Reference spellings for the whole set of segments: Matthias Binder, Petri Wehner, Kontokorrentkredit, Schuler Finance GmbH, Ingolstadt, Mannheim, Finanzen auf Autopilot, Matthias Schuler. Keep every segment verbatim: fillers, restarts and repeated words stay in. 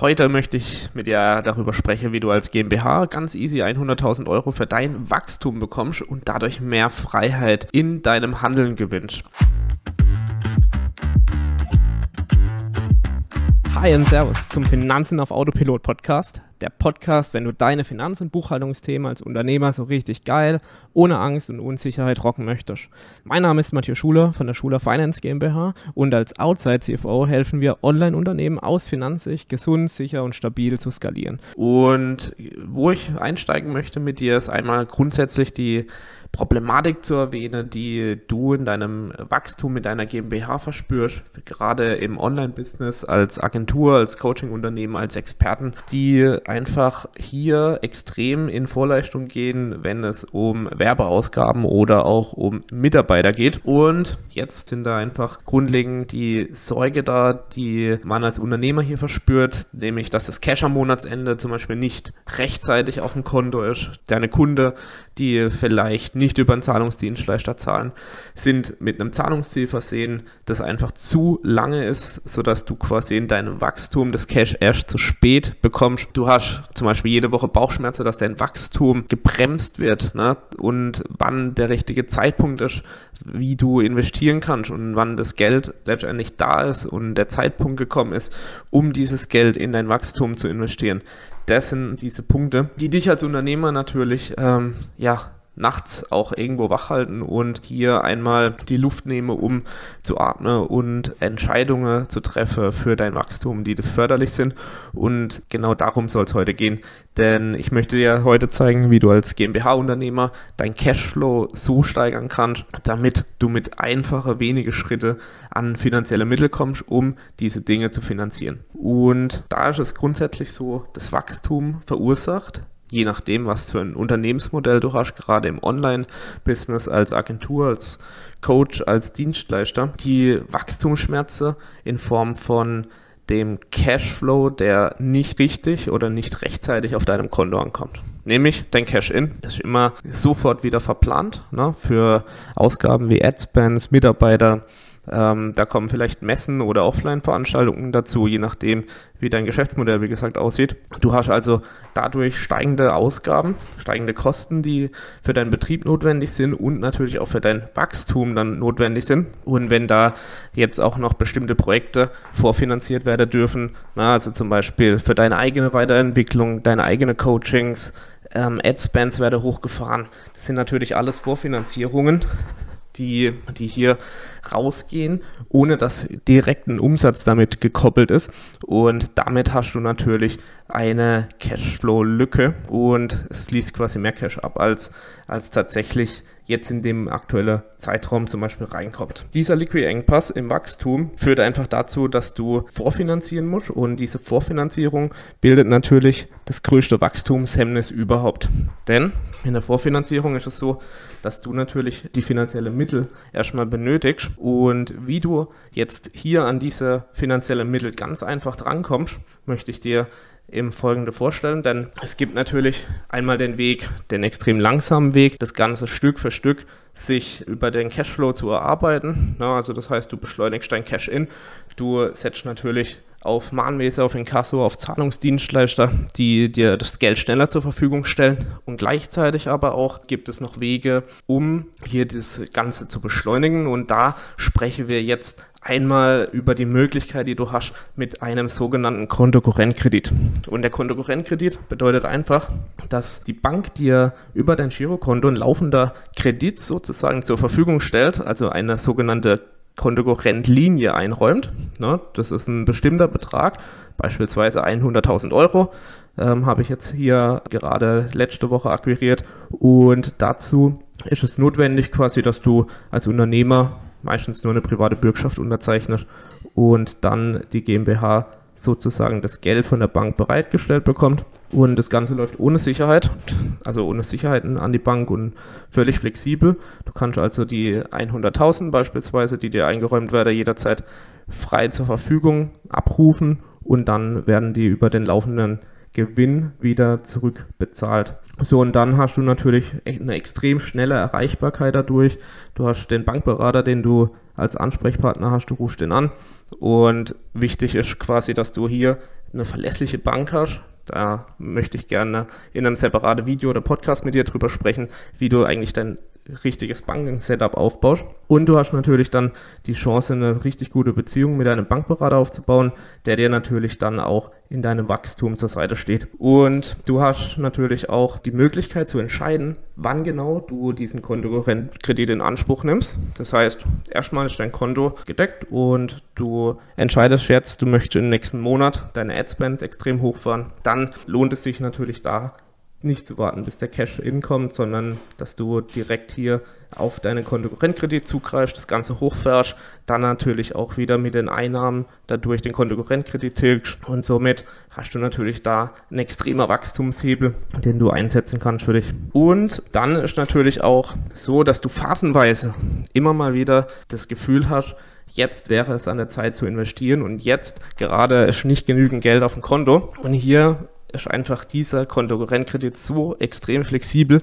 Heute möchte ich mit dir darüber sprechen, wie du als GmbH ganz easy hunderttausend Euro für dein Wachstum bekommst und dadurch mehr Freiheit in deinem Handeln gewinnst. Hi und Servus zum Finanzen auf Autopilot Podcast. Der Podcast, wenn du deine Finanz- und Buchhaltungsthemen als Unternehmer so richtig geil, ohne Angst und Unsicherheit rocken möchtest. Mein Name ist Matthias Schuler von der Schuler Finance GmbH und als Outside-C F O helfen wir Online-Unternehmen aus Finanzsicht gesund, sicher und stabil zu skalieren. Und wo ich einsteigen möchte mit dir, ist einmal grundsätzlich die Problematik zu erwähnen, die du in deinem Wachstum mit deiner GmbH verspürst, gerade im Online-Business, als Agentur, als Coaching-Unternehmen, als Experten, die einfach hier extrem in Vorleistung gehen, wenn es um Werbeausgaben oder auch um Mitarbeiter geht. Und jetzt sind da einfach grundlegend die Sorge da, die man als Unternehmer hier verspürt, nämlich, dass das Cash am Monatsende zum Beispiel nicht rechtzeitig auf dem Konto ist. Deine Kunden, die vielleicht nicht über einen Zahlungsdienstleister zahlen, sind mit einem Zahlungsziel versehen, das einfach zu lange ist, sodass du quasi in deinem Wachstum das Cash erst zu spät bekommst. Du hast zum Beispiel jede Woche Bauchschmerzen, dass dein Wachstum gebremst wird, ne? Und wann der richtige Zeitpunkt ist, wie du investieren kannst und wann das Geld letztendlich da ist und der Zeitpunkt gekommen ist, um dieses Geld in dein Wachstum zu investieren. Das sind diese Punkte, die dich als Unternehmer natürlich ähm, ja, nachts auch irgendwo wach halten und hier einmal die Luft nehmen, um zu atmen und Entscheidungen zu treffen für dein Wachstum, die förderlich sind. Und genau darum soll es heute gehen, denn ich möchte dir heute zeigen, wie du als GmbH-Unternehmer dein Cashflow so steigern kannst, damit du mit einfacher, wenigen Schritten an finanzielle Mittel kommst, um diese Dinge zu finanzieren. Und da ist es grundsätzlich so, das Wachstum verursacht, je nachdem, was für ein Unternehmensmodell du hast, gerade im Online-Business, als Agentur, als Coach, als Dienstleister, die Wachstumsschmerzen in Form von dem Cashflow, der nicht richtig oder nicht rechtzeitig auf deinem Konto ankommt. Nämlich dein Cash-In ist immer sofort wieder verplant, ne, für Ausgaben wie Adspends, Mitarbeiter. Ähm, da kommen vielleicht Messen oder Offline-Veranstaltungen dazu, je nachdem, wie dein Geschäftsmodell, wie gesagt, aussieht. Du hast also dadurch steigende Ausgaben, steigende Kosten, die für deinen Betrieb notwendig sind und natürlich auch für dein Wachstum dann notwendig sind. Und wenn da jetzt auch noch bestimmte Projekte vorfinanziert werden dürfen, na, also zum Beispiel für deine eigene Weiterentwicklung, deine eigene Coachings, ähm, Adspends werden hochgefahren. Das sind natürlich alles Vorfinanzierungen, Die, die hier rausgehen, ohne dass direkt ein Umsatz damit gekoppelt ist. Und damit hast du natürlich eine Cashflow-Lücke und es fließt quasi mehr Cash ab, als, als tatsächlich jetzt in dem aktuellen Zeitraum zum Beispiel reinkommt. Dieser Liquid-Engpass im Wachstum führt einfach dazu, dass du vorfinanzieren musst, und diese Vorfinanzierung bildet natürlich das größte Wachstumshemmnis überhaupt. Denn in der Vorfinanzierung ist es so, dass du natürlich die finanziellen Mittel erstmal benötigst, und wie du jetzt hier an diese finanziellen Mittel ganz einfach drankommst, möchte ich dir im Folgenden vorstellen, denn es gibt natürlich einmal den Weg, den extrem langsamen Weg, das Ganze Stück für Stück sich über den Cashflow zu erarbeiten. Na, also das heißt, du beschleunigst dein Cash-In, du setzt natürlich auf Mahnwesen, auf Inkasso, auf Zahlungsdienstleister, die dir das Geld schneller zur Verfügung stellen, und gleichzeitig aber auch gibt es noch Wege, um hier das Ganze zu beschleunigen, und da sprechen wir jetzt einmal über die Möglichkeit, die du hast mit einem sogenannten Kontokorrentkredit. Und der Kontokorrentkredit bedeutet einfach, dass die Bank dir über dein Girokonto ein laufender Kredit sozusagen zur Verfügung stellt, also eine sogenannte Kontokorrentlinie einräumt. Ne? Das ist ein bestimmter Betrag, beispielsweise hunderttausend Euro, ähm, habe ich jetzt hier gerade letzte Woche akquiriert, und dazu ist es notwendig quasi, dass du als Unternehmer meistens nur eine private Bürgschaft unterzeichnest und dann die GmbH sozusagen das Geld von der Bank bereitgestellt bekommt. Und das Ganze läuft ohne Sicherheit, also ohne Sicherheiten an die Bank und völlig flexibel. Du kannst also die hunderttausend beispielsweise, die dir eingeräumt werden, jederzeit frei zur Verfügung abrufen, und dann werden die über den laufenden Gewinn wieder zurückbezahlt. So, und dann hast du natürlich eine extrem schnelle Erreichbarkeit dadurch. Du hast den Bankberater, den du als Ansprechpartner hast, du rufst den an, und wichtig ist quasi, dass du hier eine verlässliche Bank hast. Da möchte ich gerne in einem separaten Video oder Podcast mit dir drüber sprechen, wie du eigentlich dein richtiges Banking-Setup aufbaust. Und du hast natürlich dann die Chance, eine richtig gute Beziehung mit deinem Bankberater aufzubauen, der dir natürlich dann auch in deinem Wachstum zur Seite steht. Und du hast natürlich auch die Möglichkeit zu entscheiden, wann genau du diesen Kontokorrentkredit in Anspruch nimmst. Das heißt, erstmal ist dein Konto gedeckt und du entscheidest jetzt, du möchtest im nächsten Monat deine Adspends extrem hochfahren. Dann lohnt es sich natürlich da, nicht zu warten, bis der Cash-In kommt, sondern dass du direkt hier auf deinen Kontokorrentkredit zugreifst, das Ganze hochfährst, dann natürlich auch wieder mit den Einnahmen dadurch den Kontokorrentkredit tilgst und somit hast du natürlich da einen extremen Wachstumshebel, den du einsetzen kannst für dich. Und dann ist natürlich auch so, dass du phasenweise immer mal wieder das Gefühl hast, jetzt wäre es an der Zeit zu investieren und jetzt gerade ist nicht genügend Geld auf dem Konto und hier ist einfach dieser Kontokorrentkredit so extrem flexibel,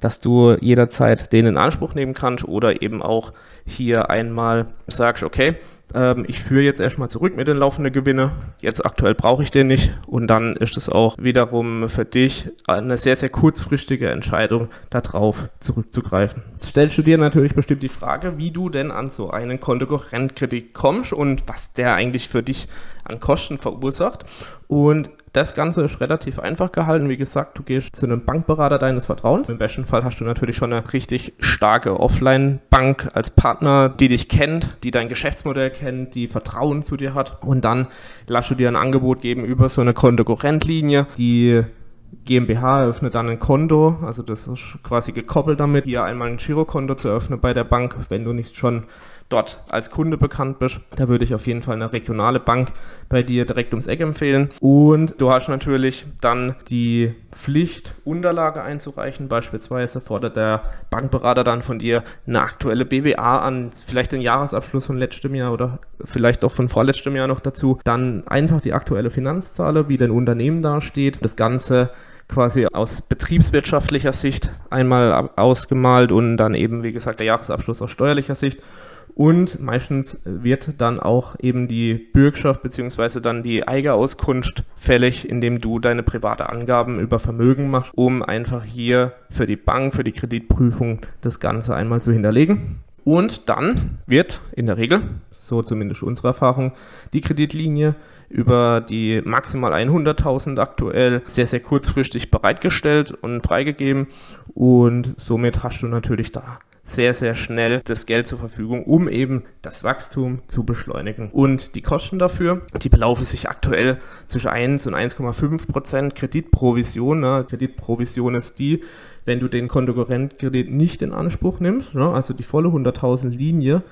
dass du jederzeit den in Anspruch nehmen kannst oder eben auch hier einmal sagst, okay, ähm, ich führe jetzt erstmal zurück mit den laufenden Gewinnen, jetzt aktuell brauche ich den nicht und dann ist es auch wiederum für dich eine sehr, sehr kurzfristige Entscheidung, darauf zurückzugreifen. Jetzt stellst du dir natürlich bestimmt die Frage, wie du denn an so einen Kontokorrentkredit kommst und was der eigentlich für dich an Kosten verursacht und das Ganze ist relativ einfach gehalten. Wie gesagt, du gehst zu einem Bankberater deines Vertrauens. Im besten Fall hast du natürlich schon eine richtig starke Offline-Bank als Partner, die dich kennt, die dein Geschäftsmodell kennt, die Vertrauen zu dir hat. Und dann lässt du dir ein Angebot geben über so eine Kontokorrentlinie. Die GmbH eröffnet dann ein Konto, also das ist quasi gekoppelt damit, hier einmal ein Girokonto zu eröffnen bei der Bank, wenn du nicht schon dort als Kunde bekannt bist. Da würde ich auf jeden Fall eine regionale Bank bei dir direkt ums Eck empfehlen. Und du hast natürlich dann die Pflicht, Unterlage einzureichen. Beispielsweise fordert der Bankberater dann von dir eine aktuelle B W A an, vielleicht den Jahresabschluss von letztem Jahr oder vielleicht auch von vorletztem Jahr noch dazu. Dann einfach die aktuelle Finanzzahl, wie dein Unternehmen dasteht. Das Ganze quasi aus betriebswirtschaftlicher Sicht einmal ausgemalt und dann eben, wie gesagt, der Jahresabschluss aus steuerlicher Sicht. Und meistens wird dann auch eben die Bürgschaft bzw. dann die Eigeauskunft fällig, indem du deine private Angaben über Vermögen machst, um einfach hier für die Bank, für die Kreditprüfung das Ganze einmal zu hinterlegen. Und dann wird in der Regel, so zumindest unsere Erfahrung, die Kreditlinie über die maximal hunderttausend aktuell sehr, sehr kurzfristig bereitgestellt und freigegeben. Und somit hast du natürlich da sehr, sehr schnell das Geld zur Verfügung, um eben das Wachstum zu beschleunigen. Und die Kosten dafür, die belaufen sich aktuell zwischen eins und eins Komma fünf Prozent Kreditprovision. Ne? Kreditprovision ist die, wenn du den Kontokorrentkredit nicht in Anspruch nimmst, ne? Also die volle hunderttausend Linie,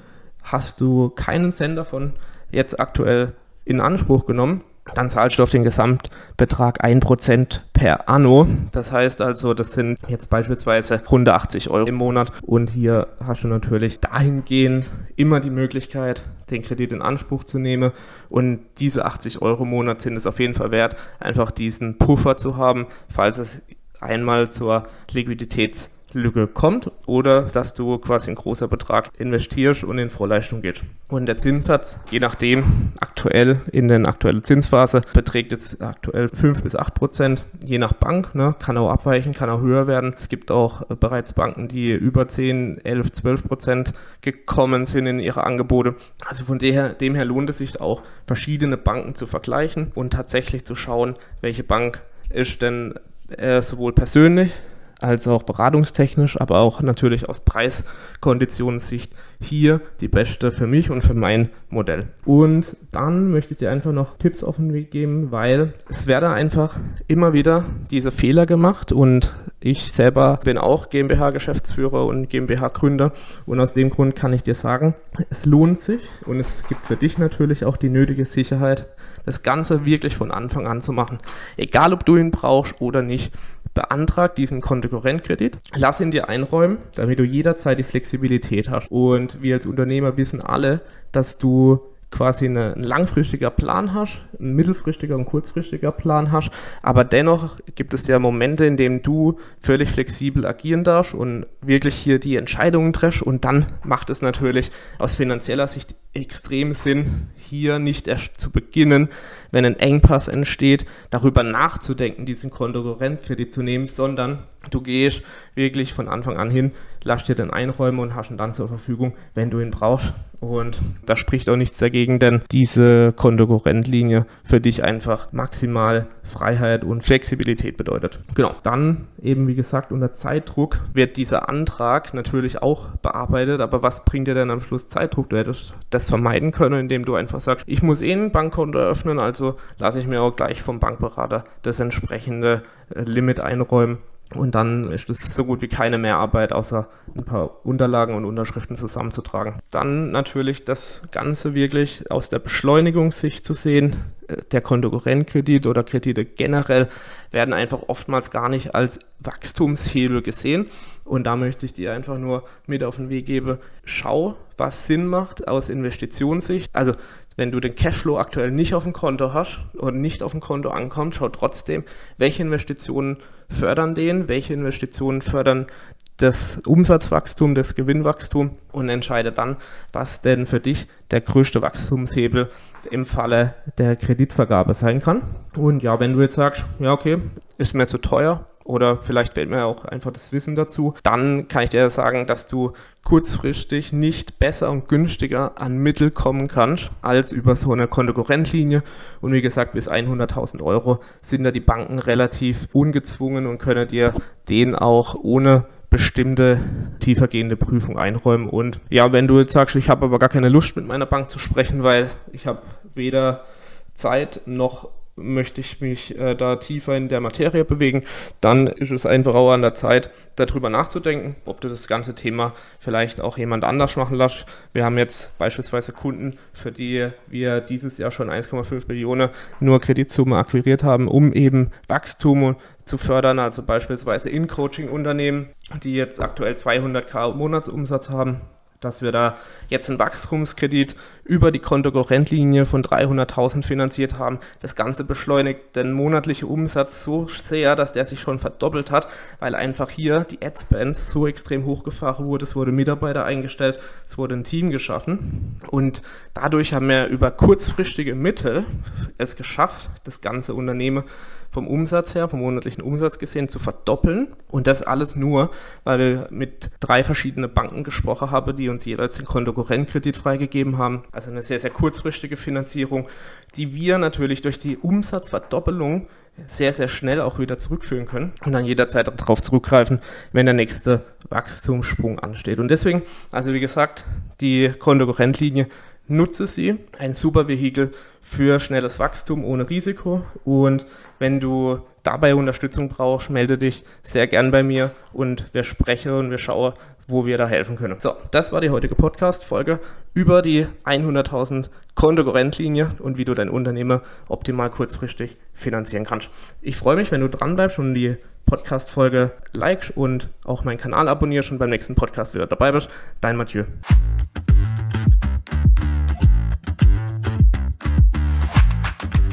hast du keinen Cent davon jetzt aktuell in Anspruch genommen, dann zahlst du auf den Gesamtbetrag ein Prozent per anno. Das heißt also, das sind jetzt beispielsweise rund achtzig Euro im Monat. Und hier hast du natürlich dahingehend immer die Möglichkeit, den Kredit in Anspruch zu nehmen. Und diese achtzig Euro im Monat sind es auf jeden Fall wert, einfach diesen Puffer zu haben, falls es einmal zur Liquiditätslücke kommt oder dass du quasi einen großen Betrag investierst und in Vorleistung gehst. Und der Zinssatz, je nachdem, aktuell in der aktuellen Zinsphase, beträgt jetzt aktuell fünf bis acht Prozent, je nach Bank, ne, kann auch abweichen, kann auch höher werden. Es gibt auch bereits Banken, die über zehn, elf, zwölf Prozent gekommen sind in ihre Angebote. Also von dem her, dem her lohnt es sich auch, verschiedene Banken zu vergleichen und tatsächlich zu schauen, welche Bank ist denn äh, sowohl persönlich als auch beratungstechnisch, aber auch natürlich aus Preiskonditionssicht hier die beste für mich und für mein Modell. Und dann möchte ich dir einfach noch Tipps auf den Weg geben, weil es werden einfach immer wieder diese Fehler gemacht und ich selber bin auch GmbH-Geschäftsführer und GmbH-Gründer und aus dem Grund kann ich dir sagen, es lohnt sich und es gibt für dich natürlich auch die nötige Sicherheit, das Ganze wirklich von Anfang an zu machen. Egal, ob du ihn brauchst oder nicht, beantrag diesen Kontokorrentkredit, lass ihn dir einräumen, damit du jederzeit die Flexibilität hast. Und wir als Unternehmer wissen alle, dass du quasi eine, ein langfristiger Plan hast, ein mittelfristiger und kurzfristiger Plan hast, aber dennoch gibt es ja Momente, in denen du völlig flexibel agieren darfst und wirklich hier die Entscheidungen triffst, und dann macht es natürlich aus finanzieller Sicht extrem Sinn, hier nicht erst zu beginnen, wenn ein Engpass entsteht, darüber nachzudenken, diesen Kontokorrentkredit zu nehmen, sondern du gehst wirklich von Anfang an hin, lass dir den einräumen und hast ihn dann zur Verfügung, wenn du ihn brauchst. Und da spricht auch nichts dagegen, denn diese Kontokorrentlinie für dich einfach maximal Freiheit und Flexibilität bedeutet. Genau, dann eben wie gesagt unter Zeitdruck wird dieser Antrag natürlich auch bearbeitet, aber was bringt dir denn am Schluss Zeitdruck? Du hättest das vermeiden können, indem du einfach sagst, ich muss eh ein Bankkonto eröffnen, also lasse ich mir auch gleich vom Bankberater das entsprechende Limit einräumen. Und dann ist es so gut wie keine Mehrarbeit, außer ein paar Unterlagen und Unterschriften zusammenzutragen. Dann natürlich das Ganze wirklich aus der Beschleunigungssicht zu sehen. Der Kontokorrentkredit oder Kredite generell werden einfach oftmals gar nicht als Wachstumshebel gesehen. Und da möchte ich dir einfach nur mit auf den Weg geben, schau, was Sinn macht aus Investitionssicht. Also wenn du den Cashflow aktuell nicht auf dem Konto hast und nicht auf dem Konto ankommt, schau trotzdem, welche Investitionen fördern den, welche Investitionen fördern das Umsatzwachstum, das Gewinnwachstum, und entscheide dann, was denn für dich der größte Wachstumshebel im Falle der Kreditvergabe sein kann. Und ja, wenn du jetzt sagst, ja okay, ist mir zu teuer, oder vielleicht fehlt mir auch einfach das Wissen dazu, dann kann ich dir sagen, dass du kurzfristig nicht besser und günstiger an Mittel kommen kannst als über so eine Kontokorrentlinie. Und wie gesagt, bis hunderttausend Euro sind da die Banken relativ ungezwungen und können dir den auch ohne bestimmte tiefergehende Prüfung einräumen. Und ja, wenn du jetzt sagst, ich habe aber gar keine Lust mit meiner Bank zu sprechen, weil ich habe weder Zeit noch möchte ich mich äh, da tiefer in der Materie bewegen, dann ist es einfach auch an der Zeit, darüber nachzudenken, ob du das ganze Thema vielleicht auch jemand anders machen lässt. Wir haben jetzt beispielsweise Kunden, für die wir dieses Jahr schon eins Komma fünf Millionen nur Kreditsumme akquiriert haben, um eben Wachstum zu fördern, also beispielsweise in Coaching-Unternehmen, die jetzt aktuell zweihunderttausend Monatsumsatz haben, dass wir da jetzt einen Wachstumskredit über die Kontokorrentlinie von dreihunderttausend finanziert haben. Das Ganze beschleunigt den monatlichen Umsatz so sehr, dass der sich schon verdoppelt hat, weil einfach hier die Ad-Spends so extrem hochgefahren wurde. Es wurden Mitarbeiter eingestellt, es wurde ein Team geschaffen, und dadurch haben wir über kurzfristige Mittel es geschafft, das ganze Unternehmen vom Umsatz her, vom monatlichen Umsatz gesehen, zu verdoppeln, und das alles nur, weil wir mit drei verschiedenen Banken gesprochen haben, die uns jeweils den Kontokorrentkredit freigegeben haben. Also eine sehr, sehr kurzfristige Finanzierung, die wir natürlich durch die Umsatzverdoppelung sehr, sehr schnell auch wieder zurückführen können und dann jederzeit darauf zurückgreifen, wenn der nächste Wachstumssprung ansteht. Und deswegen, also wie gesagt, die Kontokorrentlinie, nutze sie, ein super Vehikel für schnelles Wachstum ohne Risiko, und wenn du dabei Unterstützung brauchst, melde dich sehr gern bei mir und wir sprechen und wir schauen, wo wir da helfen können. So, das war die heutige Podcast-Folge über die hunderttausend Kontokorrentlinie und wie du dein Unternehmen optimal kurzfristig finanzieren kannst. Ich freue mich, wenn du dran bleibst und die Podcast-Folge likest und auch meinen Kanal abonnierst und beim nächsten Podcast wieder dabei bist. Dein Mathieu.